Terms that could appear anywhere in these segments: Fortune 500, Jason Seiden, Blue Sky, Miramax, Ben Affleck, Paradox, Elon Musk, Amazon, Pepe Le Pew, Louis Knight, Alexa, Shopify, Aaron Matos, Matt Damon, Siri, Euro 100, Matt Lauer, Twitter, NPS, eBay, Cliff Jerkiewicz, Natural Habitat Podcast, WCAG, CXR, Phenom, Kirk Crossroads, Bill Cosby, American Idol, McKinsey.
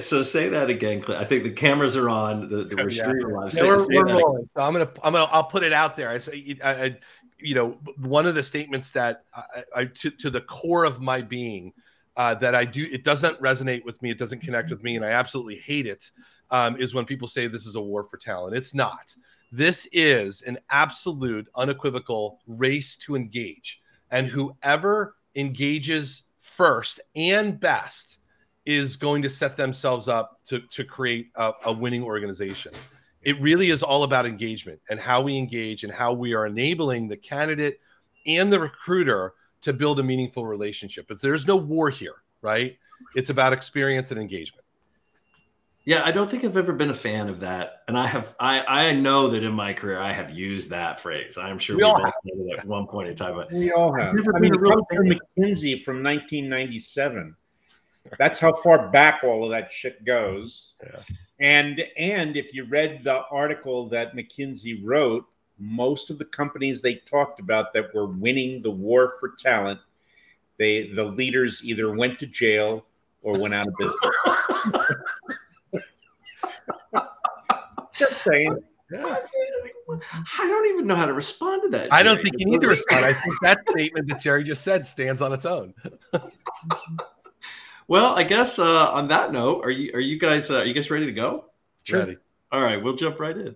So say that again. I think the cameras are on. We're streaming live. Yeah, we're rolling. So I'll put it out there. One of the statements that I to the core of my being that I do, it doesn't resonate with me. It doesn't connect with me, and I absolutely hate it. Is when people say this is a war for talent. It's not. This is an absolute, unequivocal race to engage, and whoever engages first and best is going to set themselves up to create a winning organization. It really is all about engagement and how we engage and how we are enabling the candidate and the recruiter to build a meaningful relationship. But there's no war here, right? It's about experience and engagement. Yeah, I don't think I've ever been a fan of that. And I have, I know that in my career, I have used that phrase. I'm sure we all have it at one point in time. But we all have. I mean, McKinsey from 1997. That's how far back all of that shit goes. Yeah. And if you read the article that McKinsey wrote, most of the companies they talked about that were winning the war for talent, the leaders either went to jail or went out of business. Just saying. Yeah. I don't even know how to respond to that, Jerry. I don't think you need to respond. I think that statement that Jerry just said stands on its own. Well, I guess on that note, are you guys ready to go? Sure. Ready. All right, we'll jump right in.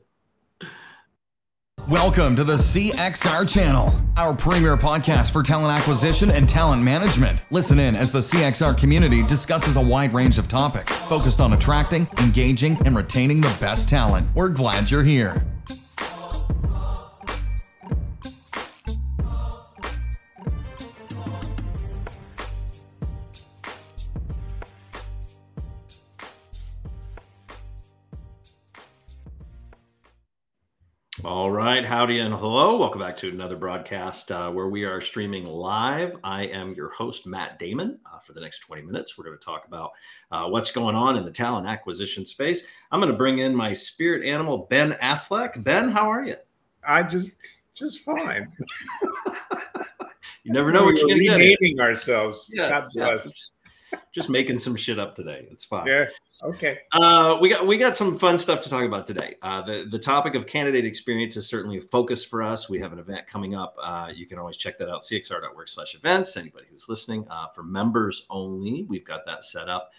Welcome to the CXR channel, our premier podcast for talent acquisition and talent management. Listen in as the CXR community discusses a wide range of topics focused on attracting, engaging, and retaining the best talent. We're glad you're here. All right. Howdy and hello. Welcome back to another broadcast where we are streaming live. I am your host, Matt Damon. For the next 20 minutes, we're going to talk about what's going on in the talent acquisition space. I'm going to bring in my spirit animal, Ben Affleck. Ben, how are you? I just fine. You never know what you're going to get. We're renaming ourselves. Yeah, God bless. Yeah. Just making some shit up today. It's fine. Yeah. Okay. We got some fun stuff to talk about today. The topic of candidate experience is certainly a focus for us. We have an event coming up. You can always check that out, cxr.org/events. Anybody who's listening, for members only, we've got that set up.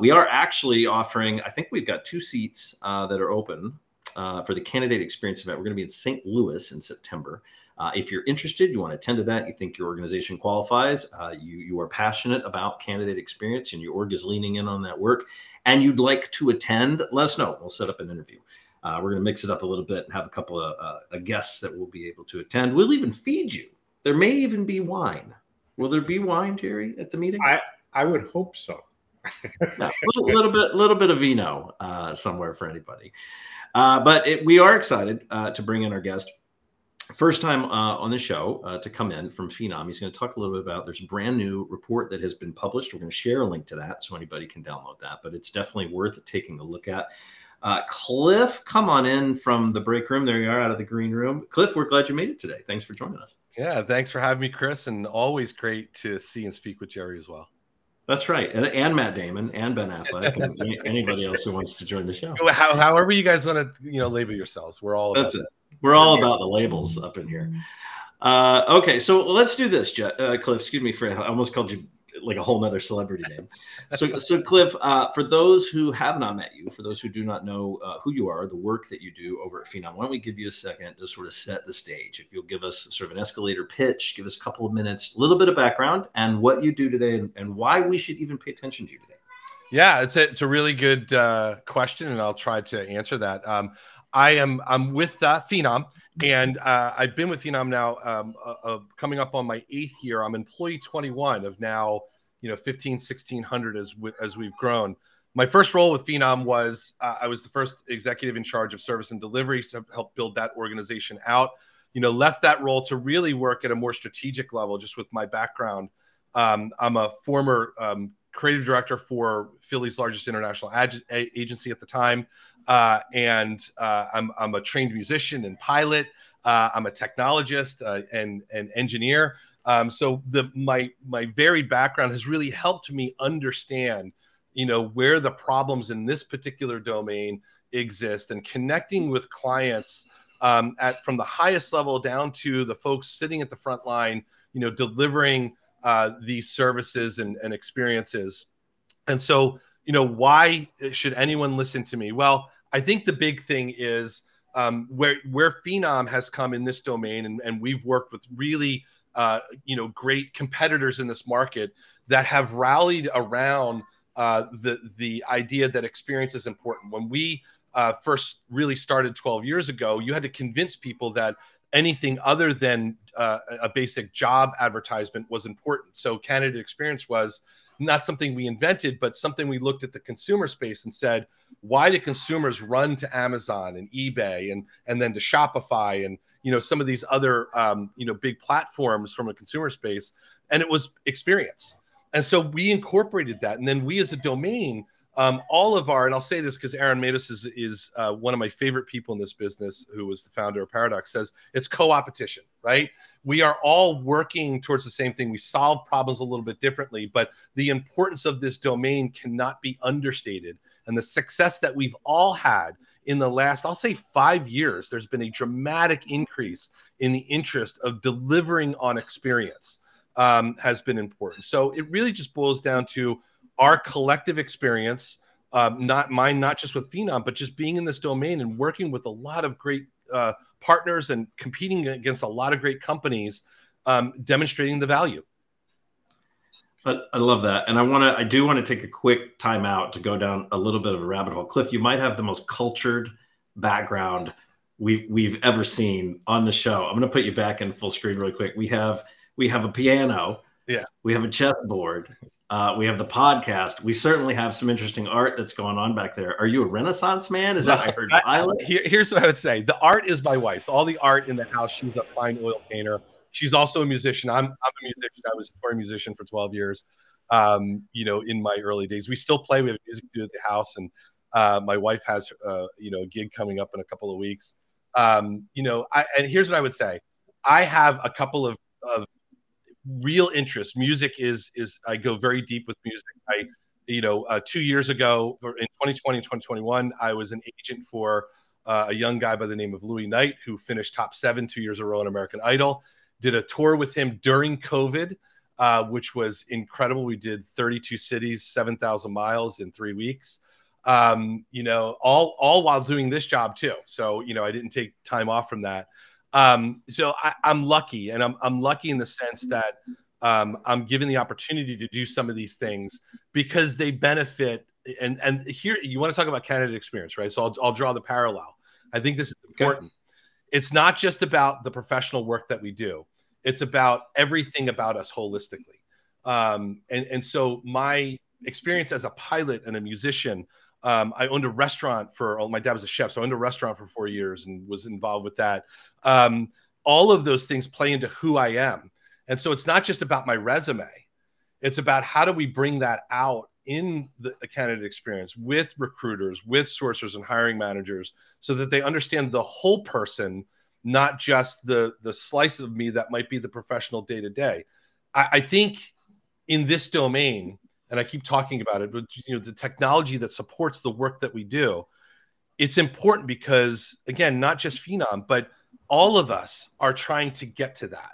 We are actually offering, I think we've got 2 seats that are open for the candidate experience event. We're going to be in St. Louis in September. If you're interested, you want to attend to that, you think your organization qualifies, you are passionate about candidate experience and your org is leaning in on that work, and you'd like to attend, let us know. We'll set up an interview. We're going to mix it up a little bit and have a couple of guests that will be able to attend. We'll even feed you. There may even be wine. Will there be wine, Jerry, at the meeting? I would hope so. No, little bit of vino somewhere for anybody. But we are excited to bring in our guest. First time on the show to come in from Phenom. He's going to talk a little bit about, there's a brand new report that has been published. We're going to share a link to that so anybody can download that, but it's definitely worth taking a look at. Cliff, come on in from the break room. There you are out of the green room. Cliff, we're glad you made it today. Thanks for joining us. Yeah, thanks for having me, Chris, and always great to see and speak with Jerry as well. That's right. And Matt Damon and Ben Affleck and anybody else who wants to join the show. However you guys want to label yourselves. We're all about That's it. We're all about the labels up in here. Okay, so let's do this, Cliff. Excuse me I almost called you like a whole nother celebrity name. So Cliff, for those who have not met you, for those who do not know who you are, the work that you do over at Phenom, why don't we give you a second to sort of set the stage? If you'll give us sort of an escalator pitch, give us a couple of minutes, a little bit of background, and what you do today and why we should even pay attention to you today. Yeah, it's a really good question, and I'll try to answer that. I'm with Phenom, and I've been with Phenom now coming up on my 8th year. I'm employee 21 of now, 1,500, 1,600 as we've grown. My first role with Phenom was I was the first executive in charge of service and delivery to help build that organization out. Left that role to really work at a more strategic level, just with my background. I'm a former creative director for Philly's largest international agency at the time. I'm a trained musician and pilot. I'm a technologist and an engineer. So my varied background has really helped me understand you know, where the problems in this particular domain exist, and connecting with clients from the highest level down to the folks sitting at the front line, you know, delivering these services and experiences. And so, you know, why should anyone listen to me? Well, I think the big thing is where Phenom has come in this domain, and we've worked with really, you know, great competitors in this market that have rallied around the idea that experience is important. When we first really started 12 years ago, you had to convince people that anything other than a basic job advertisement was important. So candidate experience was not something we invented, but something we looked at the consumer space and said, why do consumers run to Amazon and eBay and then to Shopify and, you know, some of these other, you know, big platforms from a consumer space? And it was experience. And so we incorporated that. And then we as a domain, all of our, and I'll say this because Aaron Matos is one of my favorite people in this business, who was the founder of Paradox, says it's co-opetition, right? We are all working towards the same thing. We solve problems a little bit differently, but the importance of this domain cannot be understated. And the success that we've all had in the last, I'll say 5 years, there's been a dramatic increase in the interest of delivering on experience has been important. So it really just boils down to our collective experience, not mine, not just with Phenom, but just being in this domain and working with a lot of great partners and competing against a lot of great companies, demonstrating the value. I love that. And I do want to take a quick time out to go down a little bit of a rabbit hole. Cliff, you might have the most cultured background we've ever seen on the show. I'm going to put you back in full screen really quick. We have a piano. Yeah. We have a chessboard. We have the podcast. We certainly have some interesting art that's going on back there. Are you a Renaissance man? Is that what I heard? Here's what I would say. The art is my wife's. All the art in the house. She's a fine oil painter. She's also a musician. I'm a musician. I was a touring musician for 12 years, you know, in my early days. We still play. We have a music studio at the house. And my wife has, you know, a gig coming up in a couple of weeks. You know, and here's what I would say. I have a couple of real interest. Music is I go very deep with music. I, you know, 2 years ago in 2020 and 2021, I was an agent for a young guy by the name of Louis Knight, who finished top 7 2 years in a row on American Idol. Did a tour with him during COVID, which was incredible. We did 32 cities, 7,000 miles in 3 weeks. You know, all while doing this job too. So, you know, I didn't take time off from that. So I'm lucky, and I'm lucky in the sense that I'm given the opportunity to do some of these things because they benefit. And here you want to talk about candidate experience, right? So I'll draw the parallel. I think this is important. Okay. It's not just about the professional work that we do. It's about everything about us holistically. And so my experience as a pilot and a musician, I owned a restaurant my dad was a chef. So I owned a restaurant for 4 years and was involved with that. All of those things play into who I am. And so it's not just about my resume. It's about how do we bring that out in the candidate experience with recruiters, with sourcers and hiring managers, so that they understand the whole person, not just the slice of me that might be the professional day to day. I think in this domain, and I keep talking about it, but you know, the technology that supports the work that we do, it's important because, again, not just Phenom, but all of us are trying to get to that.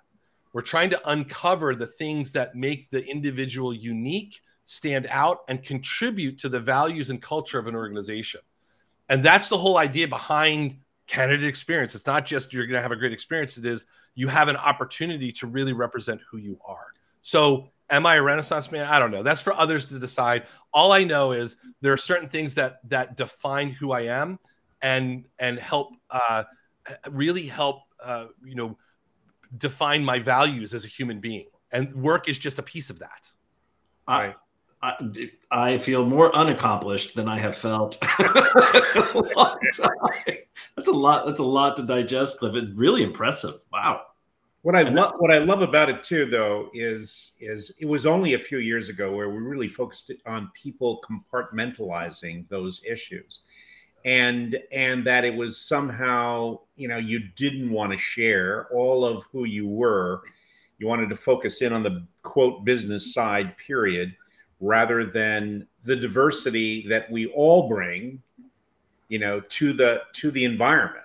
We're trying to uncover the things that make the individual unique, stand out, and contribute to the values and culture of an organization. And that's the whole idea behind candidate experience. It's not just you're going to have a great experience. It is you have an opportunity to really represent who you are. So am I a Renaissance man? I don't know. That's for others to decide. All I know is there are certain things that define who I am and help really help you know, define my values as a human being. And work is just a piece of that. Right. I feel more unaccomplished than I have felt a long time. That's a lot to digest, Cliff. It's really impressive. Wow. What I love about it too, though, is it was only a few years ago where we really focused on people compartmentalizing those issues, and that it was somehow, you know, you didn't want to share all of who you were. You wanted to focus in on the quote business side, period, rather than the diversity that we all bring, you know, to the environment,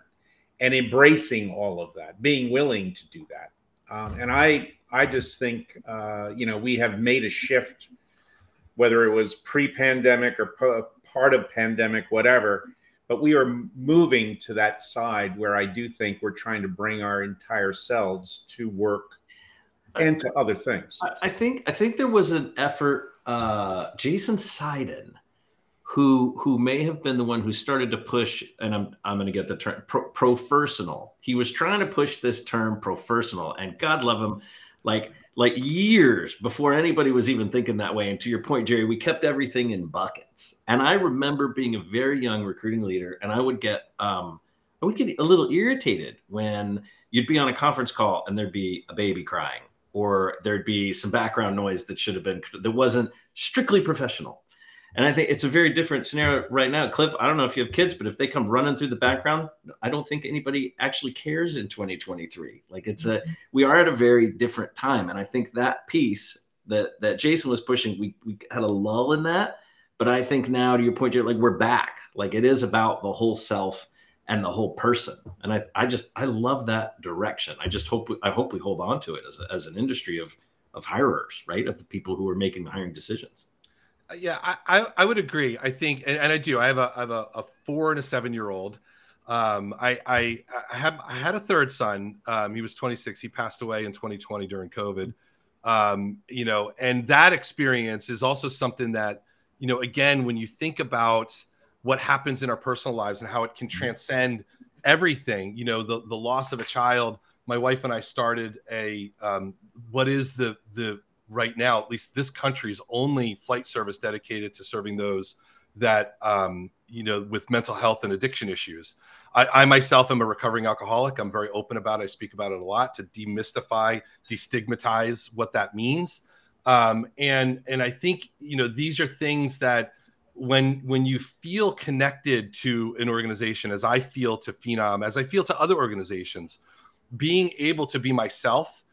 and embracing all of that, being willing to do that. And I just think, you know, we have made a shift, whether it was pre-pandemic or part of pandemic, whatever, but we are moving to that side where I do think we're trying to bring our entire selves to work and to other things. I think there was an effort, Jason Seiden, who may have been the one who started to push, and I'm going to get the term professional. He was trying to push this term professional, and God love him, like years before anybody was even thinking that way. And to your point, Jerry, we kept everything in buckets. And I remember being a very young recruiting leader, and I would get a little irritated when you'd be on a conference call and there'd be a baby crying, or there'd be some background noise that wasn't strictly professional. And I think it's a very different scenario right now. Cliff, I don't know if you have kids, but if they come running through the background, I don't think anybody actually cares in 2023. Like, we are at a very different time. And I think that piece that Jason was pushing, we had a lull in that. But I think now, to your point, Jared, like, we're back. Like, it is about the whole self and the whole person. And I love that direction. I just hope we hold on to it as an industry of hirers, right? Of the people who are making the hiring decisions. Yeah, I would agree. I think, and I do. I have a 4- and a 7-year-old. I had a third son. He was 26. He passed away in 2020 during COVID. You know, and that experience is also something that, you know, again, when you think about what happens in our personal lives and how it can transcend everything, you know, the loss of a child. My wife and I started a what is the right now, at least this country's only flight service dedicated to serving those that, you know, with mental health and addiction issues. I myself am a recovering alcoholic. I'm very open about it. I speak about it a lot to demystify, destigmatize what that means. And I think, you know, these are things that when you feel connected to an organization, as I feel to Phenom, as I feel to other organizations, being able to be myself,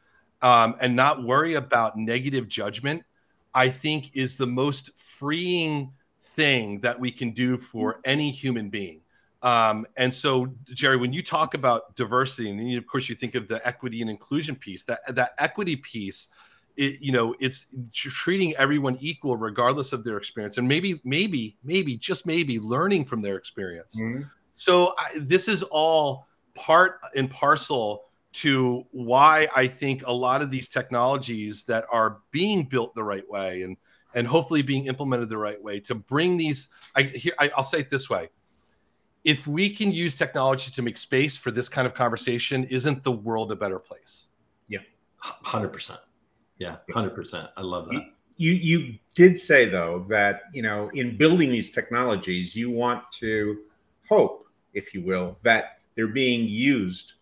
and not worry about negative judgment, I think is the most freeing thing that we can do for any human being. And so, Jerry, when you talk about diversity, and of course you think of the equity and inclusion piece, that equity piece, it, you know, it's treating everyone equal regardless of their experience, and maybe, just maybe, learning from their experience. Mm-hmm. So this is all part and parcel to why I think a lot of these technologies that are being built the right way and hopefully being implemented the right way to bring these, I'll say it this way. If we can use technology to make space for this kind of conversation, isn't the world a better place? Yeah, 100%. Yeah, 100%. I love that. You did say, though, that, you know, in building these technologies, you want to hope, if you will, that they're being used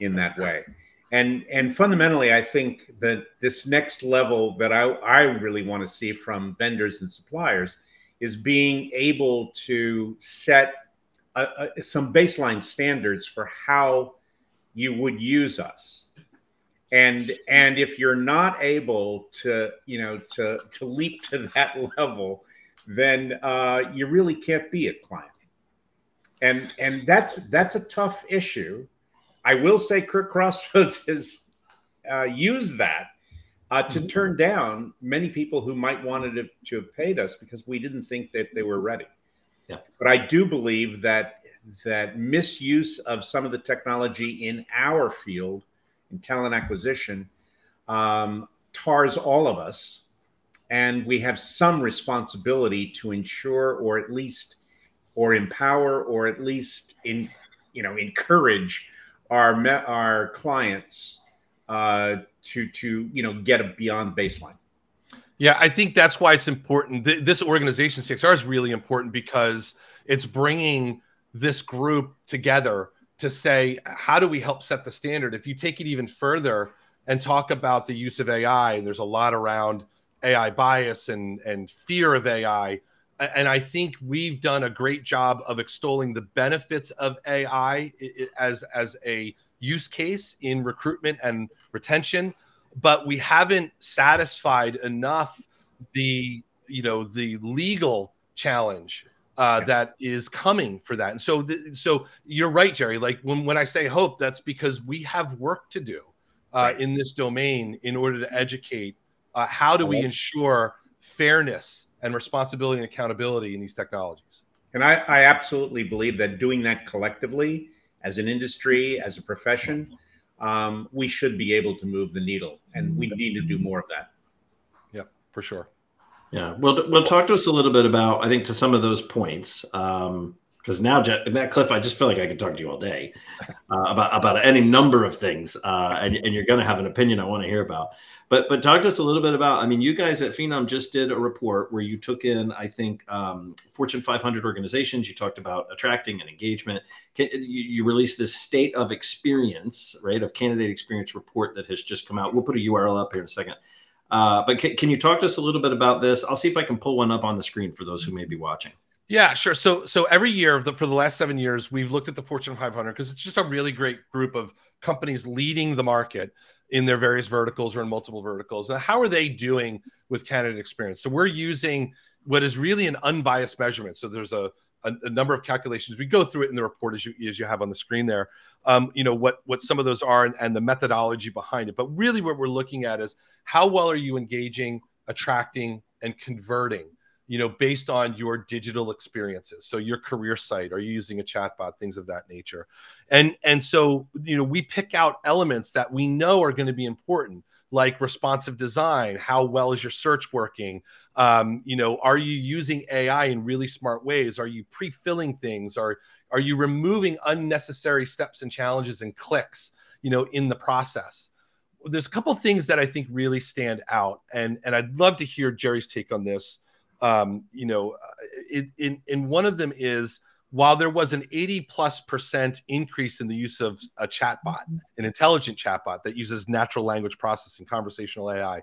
in that way. And fundamentally, I think that this next level that I really want to see from vendors and suppliers is being able to set some baseline standards for how you would use us. And if you're not able to, you know, to leap to that level, then you really can't be a client. And that's a tough issue. I will say Kirk Crossroads has used that to turn down many people who might wanted to have paid us because we didn't think that they were ready. Yeah. But I do believe that misuse of some of the technology in our field, in talent acquisition, tars all of us. And we have some responsibility to ensure, or at least, or empower, or at least, in, you know, encourage our clients to you know, get beyond baseline. Yeah, I think that's why it's important. This organization, CXR, is really important because it's bringing this group together to say, how do we help set the standard? If you take it even further and talk about the use of AI, and there's a lot around AI bias and fear of AI, and I think we've done a great job of extolling the benefits of AI as a use case in recruitment and retention, but we haven't satisfied enough the you know, the legal challenge that is coming for that. And so, so you're right, Jerry, like when I say hope, that's because we have work to do in this domain in order to educate how do we ensure fairness and responsibility and accountability in these technologies. And I absolutely believe that doing that collectively as an industry, as a profession, we should be able to move the needle, and we need to do more of that. Yeah, for sure. Yeah. Well, talk to us a little bit about, I think, to some of those points, because now, Matt, Cliff, I just feel like I could talk to you all day about any number of things, and you're going to have an opinion I want to hear about. But talk to us a little bit about, I mean, you guys at Phenom just did a report where you took in, I think, Fortune 500 organizations. You talked about attracting and engagement. You released this state of experience, right, of candidate experience report that has just come out. We'll put a URL up here in a second. But can you talk to us a little bit about this? I'll see if I can pull one up on the screen for those who may be watching. Yeah, sure. So every year for the last 7 years, we've looked at the Fortune 500 because it's just a really great group of companies leading the market in their various verticals or in multiple verticals. And how are they doing with candidate experience? So we're using what is really an unbiased measurement. So there's a number of calculations. We go through it in the report as you have on the screen there, you know, what some of those are and the methodology behind it. But really what we're looking at is how well are you engaging, attracting, and converting, you know, based on your digital experiences. So your career site, are you using a chatbot, things of that nature. And so, you know, we pick out elements that we know are going to be important, like responsive design. How well is your search working? You know, are you using AI in really smart ways? Are you pre-filling things? Are you removing unnecessary steps and challenges and clicks, you know, in the process? There's a couple of things that I think really stand out. And I'd love to hear Jerry's take on this. You know, in one of them is, while there was an 80+% increase in the use of a chatbot, an intelligent chatbot that uses natural language processing, conversational AI,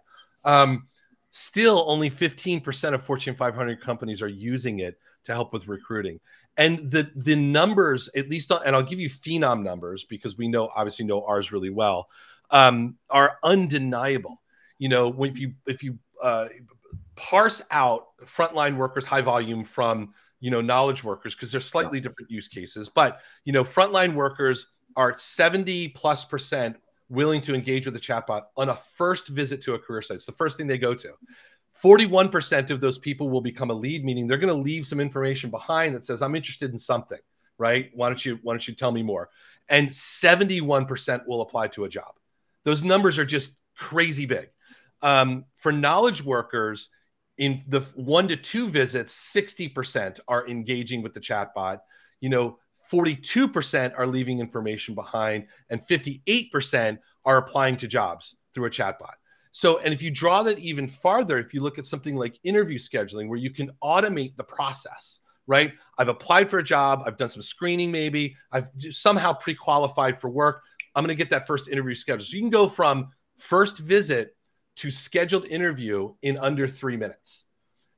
still only 15% of Fortune 500 companies are using it to help with recruiting. And the numbers, at least, and I'll give you Phenom numbers because we obviously know ours really well, are undeniable. You know, when if you parse out frontline workers, high volume from, you know, knowledge workers, because they're slightly different use cases. But, you know, frontline workers are 70+% willing to engage with a chatbot on a first visit to a career site. It's the first thing they go to. 41% of those people will become a lead, meaning they're going to leave some information behind that says, I'm interested in something, right? Why don't you tell me more? And 71% will apply to a job. Those numbers are just crazy big. For knowledge workers, in the 1 to 2 visits, 60% are engaging with the chatbot. You know, 42% are leaving information behind, and 58% are applying to jobs through a chatbot. So, and if you draw that even farther, if you look at something like interview scheduling, where you can automate the process, right? I've applied for a job. I've done some screening, maybe. I've somehow pre-qualified for work. I'm going to get that first interview scheduled. So you can go from first visit to scheduled interview in under 3 minutes.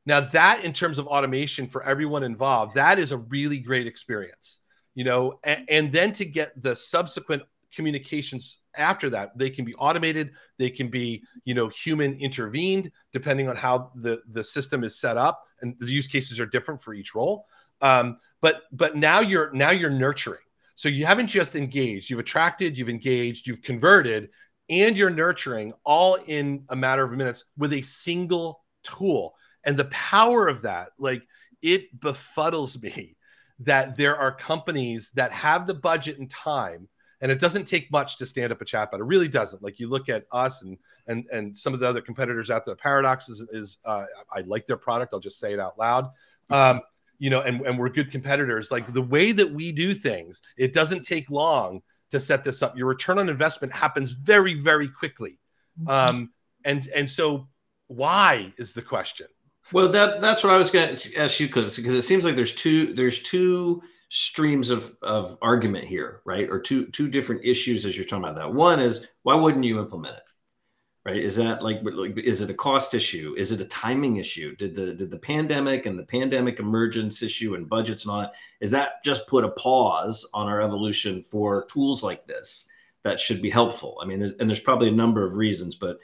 Now that, in terms of automation for everyone involved, that is a really great experience, you know, and then to get the subsequent communications after that, they can be automated. They can be, you know, human intervened, depending on how the system is set up, and the use cases are different for each role. But now you're nurturing. So you haven't just engaged, you've attracted, you've engaged, you've converted, and you're nurturing, all in a matter of minutes with a single tool. And the power of that, like, it befuddles me that there are companies that have the budget and time, and it doesn't take much to stand up a chatbot. It really doesn't. Like, you look at us and some of the other competitors out there. Paradox is I like their product. I'll just say it out loud. You know, and we're good competitors. Like, the way that we do things, it doesn't take long to set this up. Your return on investment happens very, very quickly. And so why is the question? Well, that's what I was going to ask you, Cliff, because it seems like there's two streams of argument here, right? Or two different issues as you're talking about that. One is, why wouldn't you implement it? Right? Is that like is it a cost issue? Is it a timing issue? Did the pandemic and the pandemic emergence issue and budgets and all that, is that just put a pause on our evolution for tools like this that should be helpful? I mean, there's probably a number of reasons, but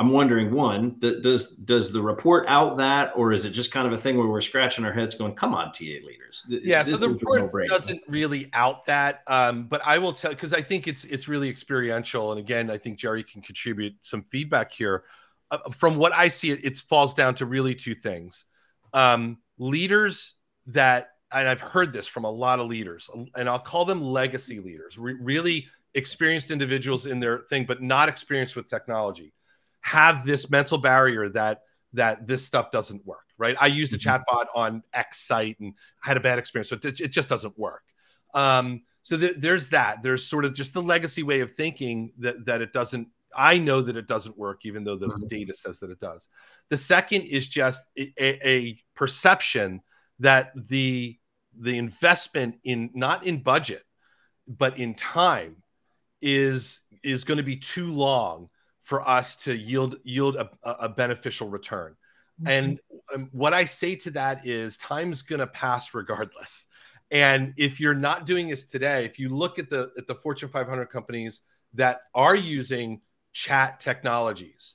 I'm wondering, one, does the report out that, or is it just kind of a thing where we're scratching our heads going, come on, TA leaders? Yeah, so the report doesn't really out that, but I will tell, because I think it's really experiential. And again, I think Jerry can contribute some feedback here. From what I see, it falls down to really two things. Leaders that, and I've heard this from a lot of leaders, and I'll call them legacy leaders, really experienced individuals in their thing, but not experienced with technology, have this mental barrier that this stuff doesn't work, right? I used a chatbot on X site and had a bad experience, so it just doesn't work. So there's that. There's sort of just the legacy way of thinking that it doesn't, I know that it doesn't work, even though the data says that it does. The second is just a perception that the investment in, not in budget, but in time is going to be too long for us to yield a beneficial return. And what I say to that is time's going to pass regardless. And if you're not doing this today, if you look at the Fortune 500 companies that are using chat technologies,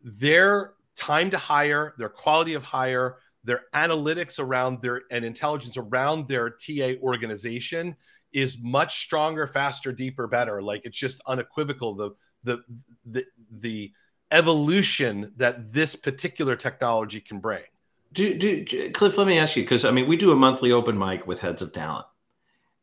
their time to hire, their quality of hire, their analytics around and intelligence around their TA organization is much stronger, faster, deeper, better. Like, it's just unequivocal. The evolution that this particular technology can bring. Cliff, let me ask you, because I mean, we do a monthly open mic with heads of talent,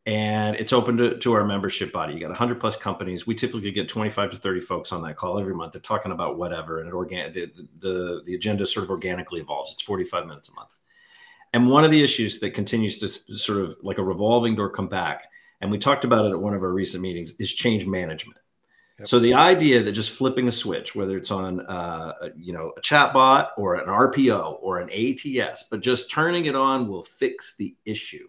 and it's open to our membership body. You got 100 plus companies. We typically get 25 to 30 folks on that call every month. They're talking about whatever, and the agenda sort of organically evolves. It's 45 minutes a month. And one of the issues that continues to sort of like a revolving door come back, and we talked about it at one of our recent meetings, is change management. Yep. So the idea that just flipping a switch, whether it's on a chatbot or an RPO or an ATS, but just turning it on will fix the issue.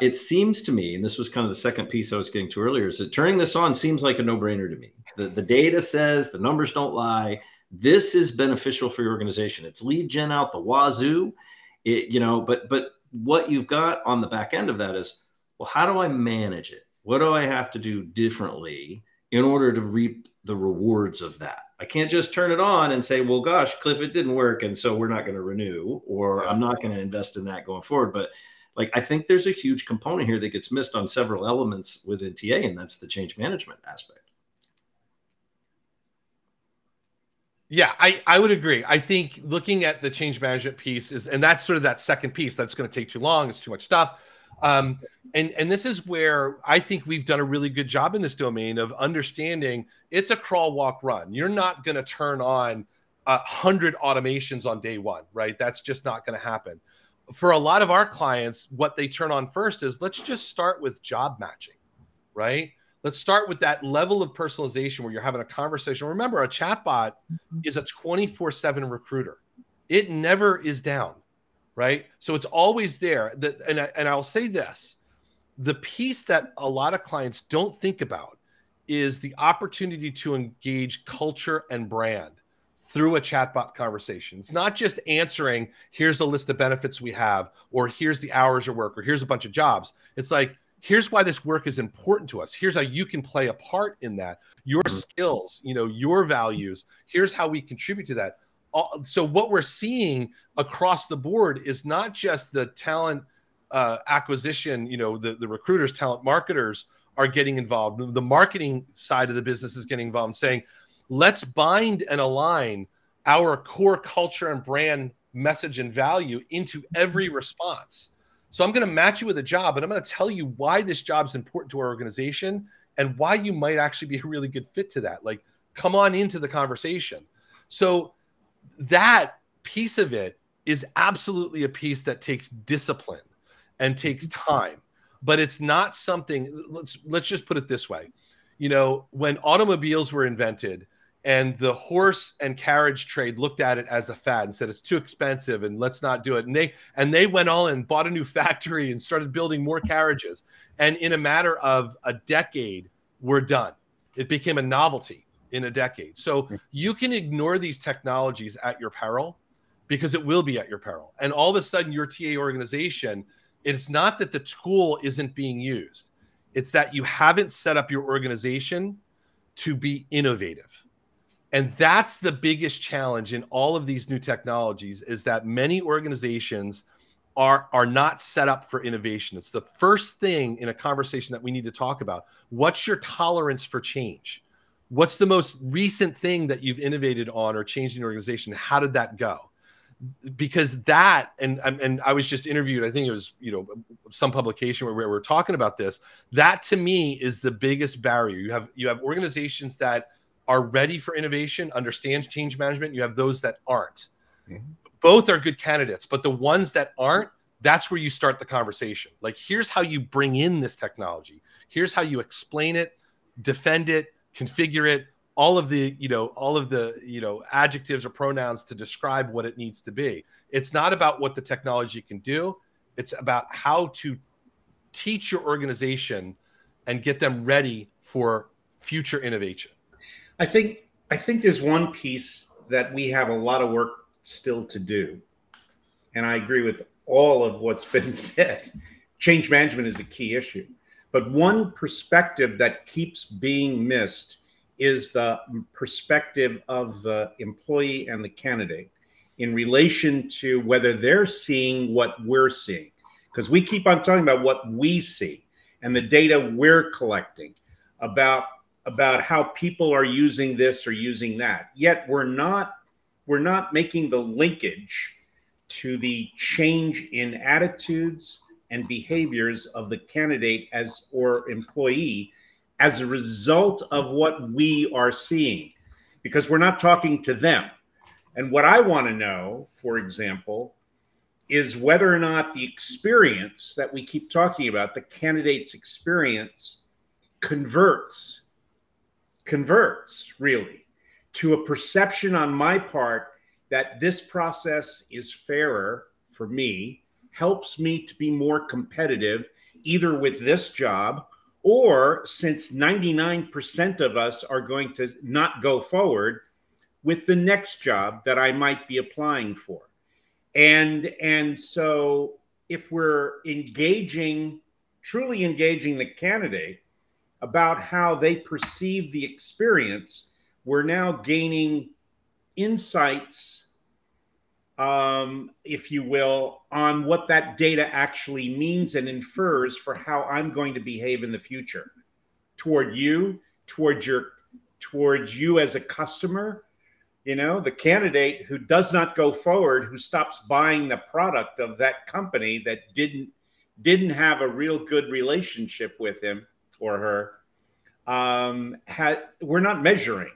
It seems to me, and this was kind of the second piece I was getting to earlier, is that turning this on seems like a no-brainer to me. The data says, the numbers don't lie. This is beneficial for your organization. It's lead gen out the wazoo, but what you've got on the back end of that is, well, how do I manage it? What do I have to do differently in order to reap the rewards of that? I can't just turn it on and say, well, gosh, Cliff, it didn't work, and so we're not going to renew, or I'm not going to invest in that going forward. But like, I think there's a huge component here that gets missed on several elements within TA, and that's the change management aspect. Yeah, I would agree. I think looking at the change management piece is, and that's sort of that second piece that's going to take too long, it's too much stuff. And this is where I think we've done a really good job in this domain of understanding it's a crawl, walk, run. You're not going to turn on 100 automations on day one, right? That's just not going to happen. For a lot of our clients, what they turn on first is, let's just start with job matching, right? Let's start with that level of personalization where you're having a conversation. Remember, a chatbot is a 24/7 recruiter. It never is down. Right. So it's always there. And I'll say this, the piece that a lot of clients don't think about is the opportunity to engage culture and brand through a chatbot conversation. It's not just answering, here's a list of benefits we have, or here's the hours of work, or here's a bunch of jobs. It's like, here's why this work is important to us. Here's how you can play a part in that, your skills, your values. Here's how we contribute to that. So what we're seeing across the board is not just the talent acquisition, the recruiters, talent marketers are getting involved. The marketing side of the business is getting involved, saying, let's bind and align our core culture and brand message and value into every response. So I'm going to match you with a job, and I'm going to tell you why this job is important to our organization and why you might actually be a really good fit to that. Like, come on into the conversation. So that piece of it is absolutely a piece that takes discipline and takes time, but it's not something, let's just put it this way. When automobiles were invented and the horse and carriage trade looked at it as a fad and said, it's too expensive and let's not do it. And they went all and bought a new factory and started building more carriages. And in a matter of a decade, we're done. It became a novelty. In a decade. So you can ignore these technologies at your peril, because it will be at your peril. And all of a sudden your TA organization, it's not that the tool isn't being used. It's that you haven't set up your organization to be innovative. And that's the biggest challenge in all of these new technologies, is that many organizations are not set up for innovation. It's the first thing in a conversation that we need to talk about. What's your tolerance for change? What's the most recent thing that you've innovated on or changed in your organization? How did that go? Because that, and I was just interviewed, I think it was, you know, some publication where we were talking about this, that to me is the biggest barrier. You have organizations that are ready for innovation, understand change management. You have those that aren't. Mm-hmm. Both are good candidates, but the ones that aren't, that's where you start the conversation. Like, here's how you bring in this technology. Here's how you explain it, defend it, configure it, all of the adjectives or pronouns to describe what it needs to be. It's not about what the technology can do. It's about how to teach your organization and get them ready for future innovation. I think there's one piece that we have a lot of work still to do. And I agree with all of what's been said. Change management is a key issue. But one perspective that keeps being missed is the perspective of the employee and the candidate in relation to whether they're seeing what we're seeing. Because we keep on talking about what we see and the data we're collecting about how people are using this or using that. Yet we're not making the linkage to the change in attitudes and behaviors of the candidate as or employee as a result of what we are seeing, because we're not talking to them. And what I want to know, for example, is whether or not the experience that we keep talking about, the candidate's experience, converts really to a perception on my part that this process is fairer for me, helps me to be more competitive either with this job, or since 99% of us are going to not go forward, with the next job that I might be applying for. And so if we're truly engaging the candidate about how they perceive the experience, we're now gaining insights, if you will, on what that data actually means and infers for how I'm going to behave in the future toward you, towards you as a customer. You know, the candidate who does not go forward, who stops buying the product of that company that didn't have a real good relationship with him or her, we're not measuring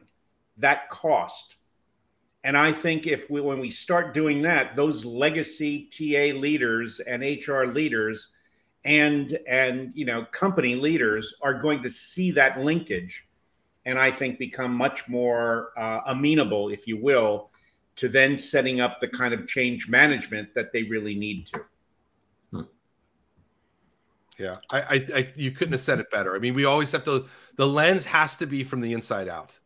that cost. And I think when we start doing that, those legacy TA leaders and HR leaders and company leaders are going to see that linkage, and I think become much more amenable, if you will, to then setting up the kind of change management that they really need to. Yeah, I you couldn't have said it better. I mean, we always have to, the lens has to be from the inside out.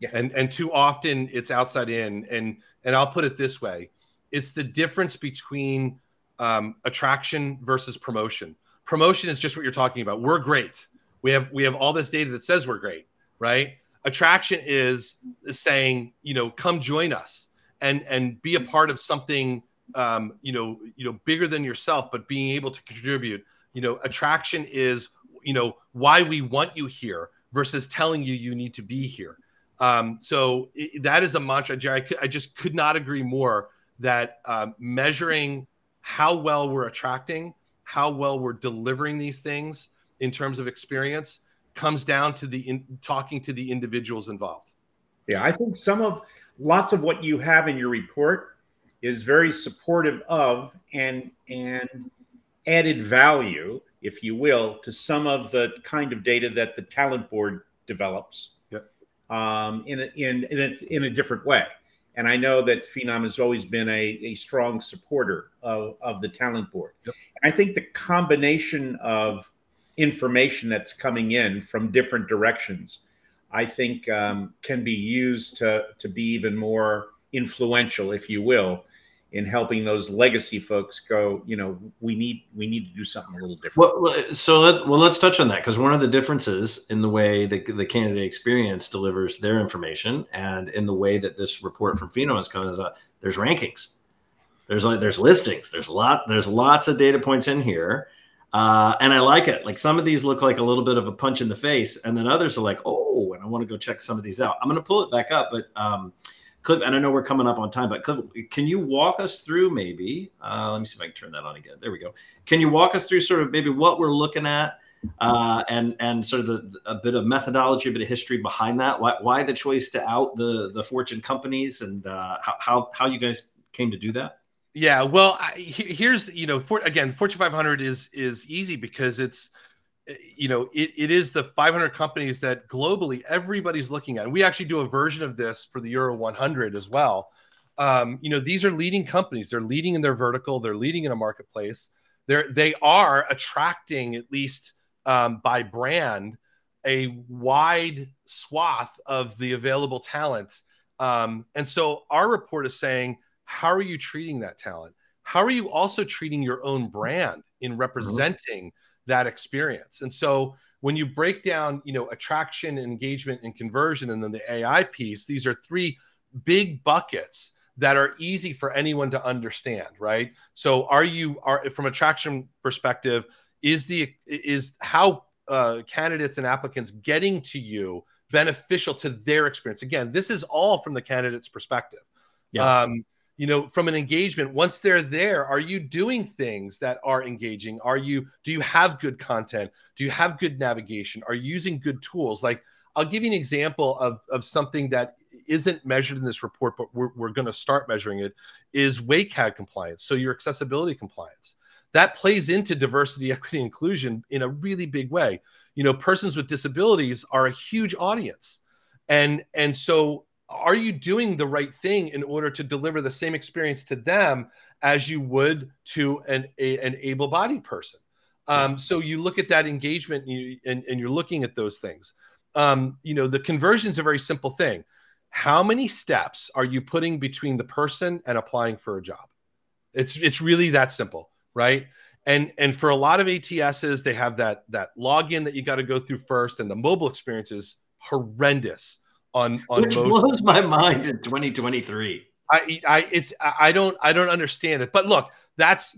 Yeah. And too often it's outside in. And I'll put it this way. It's the difference between attraction versus promotion. Promotion is just what you're talking about. We're great. We have all this data that says we're great, right? Attraction is saying, come join us and be a part of something, bigger than yourself, but being able to contribute. Attraction is, why we want you here versus telling you need to be here. So that is a mantra. I just could not agree more that measuring how well we're attracting, how well we're delivering these things in terms of experience comes down to talking to the individuals involved. Yeah, I think lots of what you have in your report is very supportive of and added value, if you will, to some of the kind of data that the talent board develops. Yep. in a different way. And I know that Phenom has always been a strong supporter of the talent board. Yep. And I think the combination of information that's coming in from different directions, I think can be used to be even more influential, if you will, in helping those legacy folks go, you know, we need to do something a little different. Well, let's touch on that, because one of the differences in the way the candidate experience delivers their information and in the way that this report from Phenom has come is there's rankings, there's listings, there's lots of data points in here, and I like it. Like, some of these look like a little bit of a punch in the face, and then others are like, oh, and I want to go check some of these out. I'm going to pull it back up, but Cliff, and I know we're coming up on time, but Cliff, can you walk us through maybe, let me see if I can turn that on again. There we go. Can you walk us through sort of maybe what we're looking at and sort of a bit of methodology, a bit of history behind that? Why the choice to out the Fortune companies, and how you guys came to do that? Yeah, well, here's, you know, Fortune 500 is easy because it's, you know, it is the 500 companies that globally everybody's looking at. We actually do a version of this for the Euro 100 as well. You know, these are leading companies. They're leading in their vertical. They're leading in a marketplace. They are attracting, at least by brand, a wide swath of the available talent. And so our report is saying, how are you treating that talent? How are you also treating your own brand in representing that experience? And so when you break down, you know, attraction, engagement, and conversion, and then the AI piece, these are three big buckets that are easy for anyone to understand, right? So are from attraction perspective, is how candidates and applicants getting to you beneficial to their experience? Again, this is all from the candidate's perspective. Yeah. You know, from an engagement, once they're there, are you doing things that are engaging? Do you have good content? Do you have good navigation? Are you using good tools? Like, I'll give you an example of something that isn't measured in this report, but we're going to start measuring it, is WCAG compliance. So your accessibility compliance. That plays into diversity, equity, inclusion in a really big way. You know, persons with disabilities are a huge audience. And so, are you doing the right thing in order to deliver the same experience to them as you would to an able-bodied person? So you look at that engagement, and you're looking at those things. You know, the conversion is a very simple thing. How many steps are you putting between the person and applying for a job? It's really that simple, right? And for a lot of ATSs, they have that login that you got to go through first, and the mobile experience is horrendous. Which blows my mind in 2023. I don't understand it. But look, that's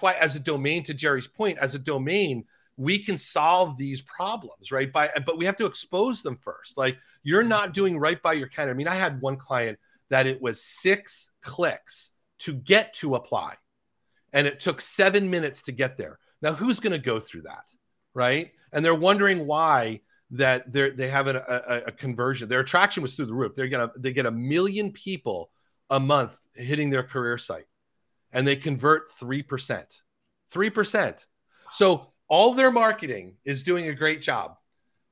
why, as a domain, to Jerry's point, as a domain, we can solve these problems, right? But we have to expose them first. Like, you're not doing right by your candidate. I mean, I had one client that it was 6 clicks to get to apply, and it took 7 minutes to get there. Now, who's going to go through that, right? And they're wondering why. That they have a conversion. Their attraction was through the roof. They get 1 million people a month hitting their career site, and they convert 3%. 3%. So all their marketing is doing a great job.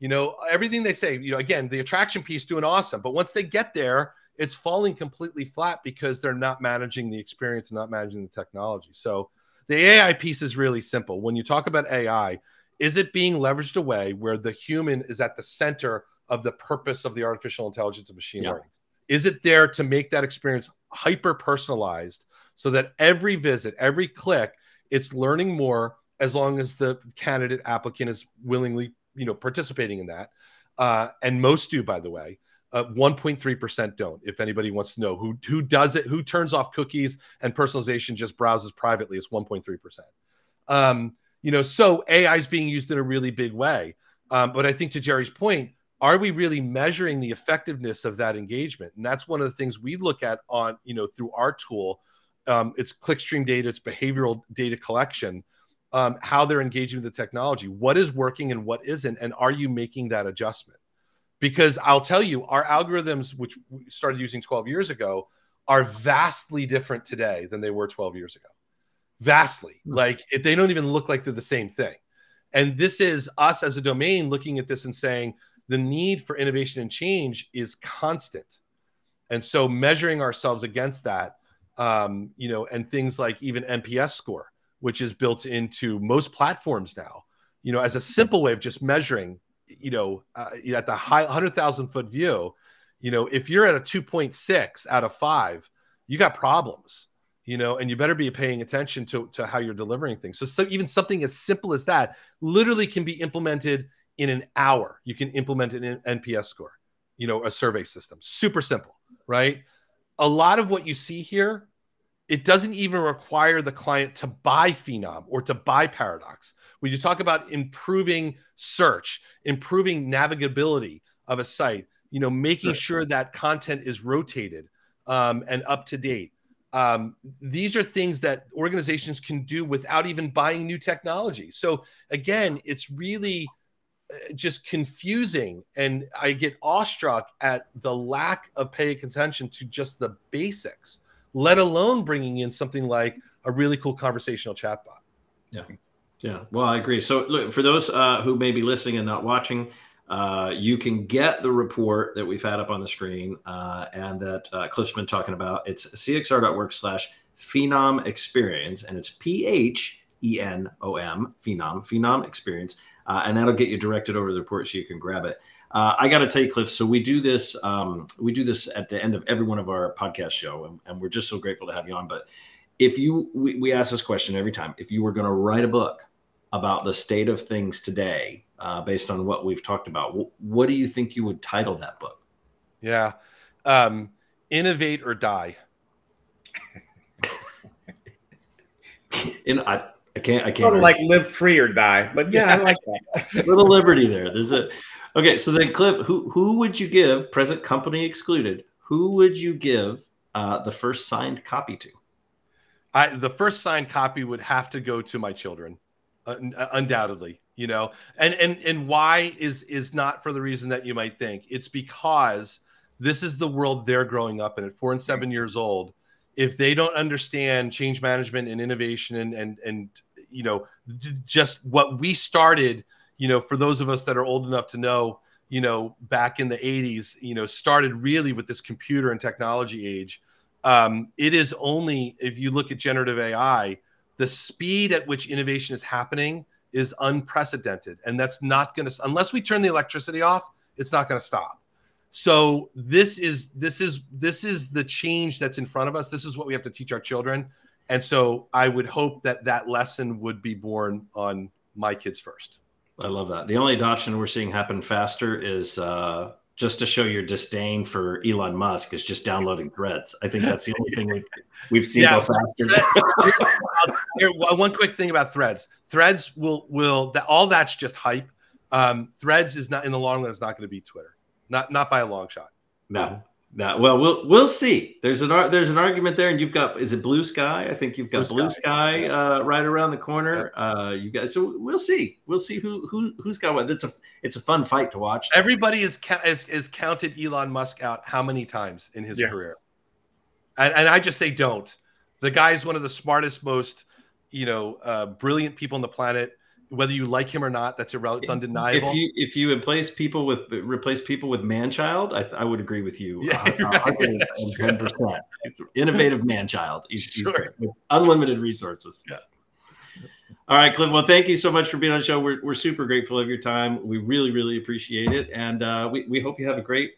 You know, everything they say, you know, again, the attraction piece doing awesome. But once they get there, it's falling completely flat because they're not managing the experience and not managing the technology. So the AI piece is really simple. When you talk about AI, is it being leveraged away where the human is at the center of the purpose of the artificial intelligence and machine learning? Is it there to make that experience hyper-personalized so that every visit, every click, it's learning more, as long as the candidate applicant is willingly, you know, participating in that? And most do, by the way. 1.3% don't, if anybody wants to know who does it, who turns off cookies and personalization, just browses privately. It's 1.3%. You know, so AI is being used in a really big way. But I think, to Jerry's point, are we really measuring the effectiveness of that engagement? And that's one of the things we look at on, you know, through our tool. It's clickstream data, it's behavioral data collection, how they're engaging with the technology, what is working and what isn't, and are you making that adjustment? Because I'll tell you, our algorithms, which we started using 12 years ago, are vastly different today than they were 12 years ago. Vastly. Like, they don't even look like they're the same thing. And this is us as a domain looking at this and saying the need for innovation and change is constant. And so measuring ourselves against that, you know, and things like even NPS score, which is built into most platforms now, you know, as a simple way of just measuring, you know, at the high 100,000 foot view, you know, if you're at a 2.6 out of 5, you got problems. you know, and you better be paying attention to how you're delivering things. So even something as simple as that literally can be implemented in an hour. You can implement an NPS score, you know, a survey system, super simple, right? A lot of what you see here, it doesn't even require the client to buy Phenom or to buy Paradox. When you talk about improving search, improving navigability of a site, you know, making sure that content is rotated and up to date. These are things that organizations can do without even buying new technology. So again, it's really just confusing. And I get awestruck at the lack of paying attention to just the basics, let alone bringing in something like a really cool conversational chatbot. Yeah. Yeah. Well, I agree. So look, for those who may be listening and not watching, you can get the report that we've had up on the screen and that Cliff's been talking about. It's cxr.org/phenom experience, and it's Phenom, Phenom Experience. And that'll get you directed over the report so you can grab it. I got to tell you, Cliff, so we do this at the end of every one of our podcast show, and we're just so grateful to have you on. But if you, we ask this question every time, if you were going to write a book about the state of things today, based on what we've talked about, what do you think you would title that book? Yeah. Innovate or Die. I can't sort of like Live Free or Die, but yeah, I like that. Little liberty there. There's a, okay. So then Cliff, who would you give, present company excluded, who would you give the first signed copy to? The first signed copy would have to go to my children. Undoubtedly, you know, and why is not for the reason that you might think. It's because this is the world they're growing up in at 4 and 7 years old. If they don't understand change management and innovation and you know, just what we started, you know, for those of us that are old enough to know, you know, back in the 80s, you know, started really with this computer and technology age. It is only, if you look at generative AI, the speed at which innovation is happening is unprecedented. And that's not going to, unless we turn the electricity off, it's not going to stop. So this is the change that's in front of us. This is what we have to teach our children. And so I would hope that that lesson would be born on my kids first. I love that. The only adoption we're seeing happen faster is, just to show your disdain for Elon Musk, is just downloading Threads. I think that's the only thing we've seen go faster. One quick thing about Threads. Threads will all that's just hype. Threads is not, in the long run, is not going to beat Twitter. Not by a long shot. No. Well, we'll see. There's an argument there, and you've got, is it Blue Sky? I think you've got Blue Sky right around the corner. Yeah. You guys, so we'll see who's got what. It's a fun fight to watch. Everybody has counted Elon Musk out how many times in his career, and I just say don't. The guy's one of the smartest, most brilliant people on the planet. Whether you like him or not, that's irrelevant. It's undeniable. If you replace people with man-child, I would agree with you. Yeah, right. 100%. Innovative man-child. He's great. With unlimited resources. Yeah. All right, Cliff. Well, thank you so much for being on the show. We're super grateful of your time. We really, really appreciate it. And we hope you have a great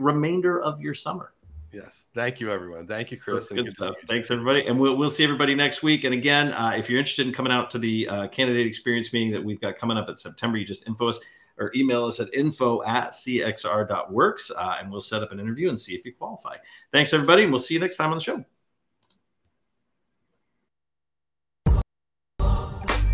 remainder of your summer. Yes. Thank you, everyone. Thank you, Chris. Good stuff. Thanks, everybody. And we'll see everybody next week. And again, if you're interested in coming out to the candidate experience meeting that we've got coming up in September, you just info us or email us at info@cxr.works, and we'll set up an interview and see if you qualify. Thanks, everybody. And we'll see you next time on the show.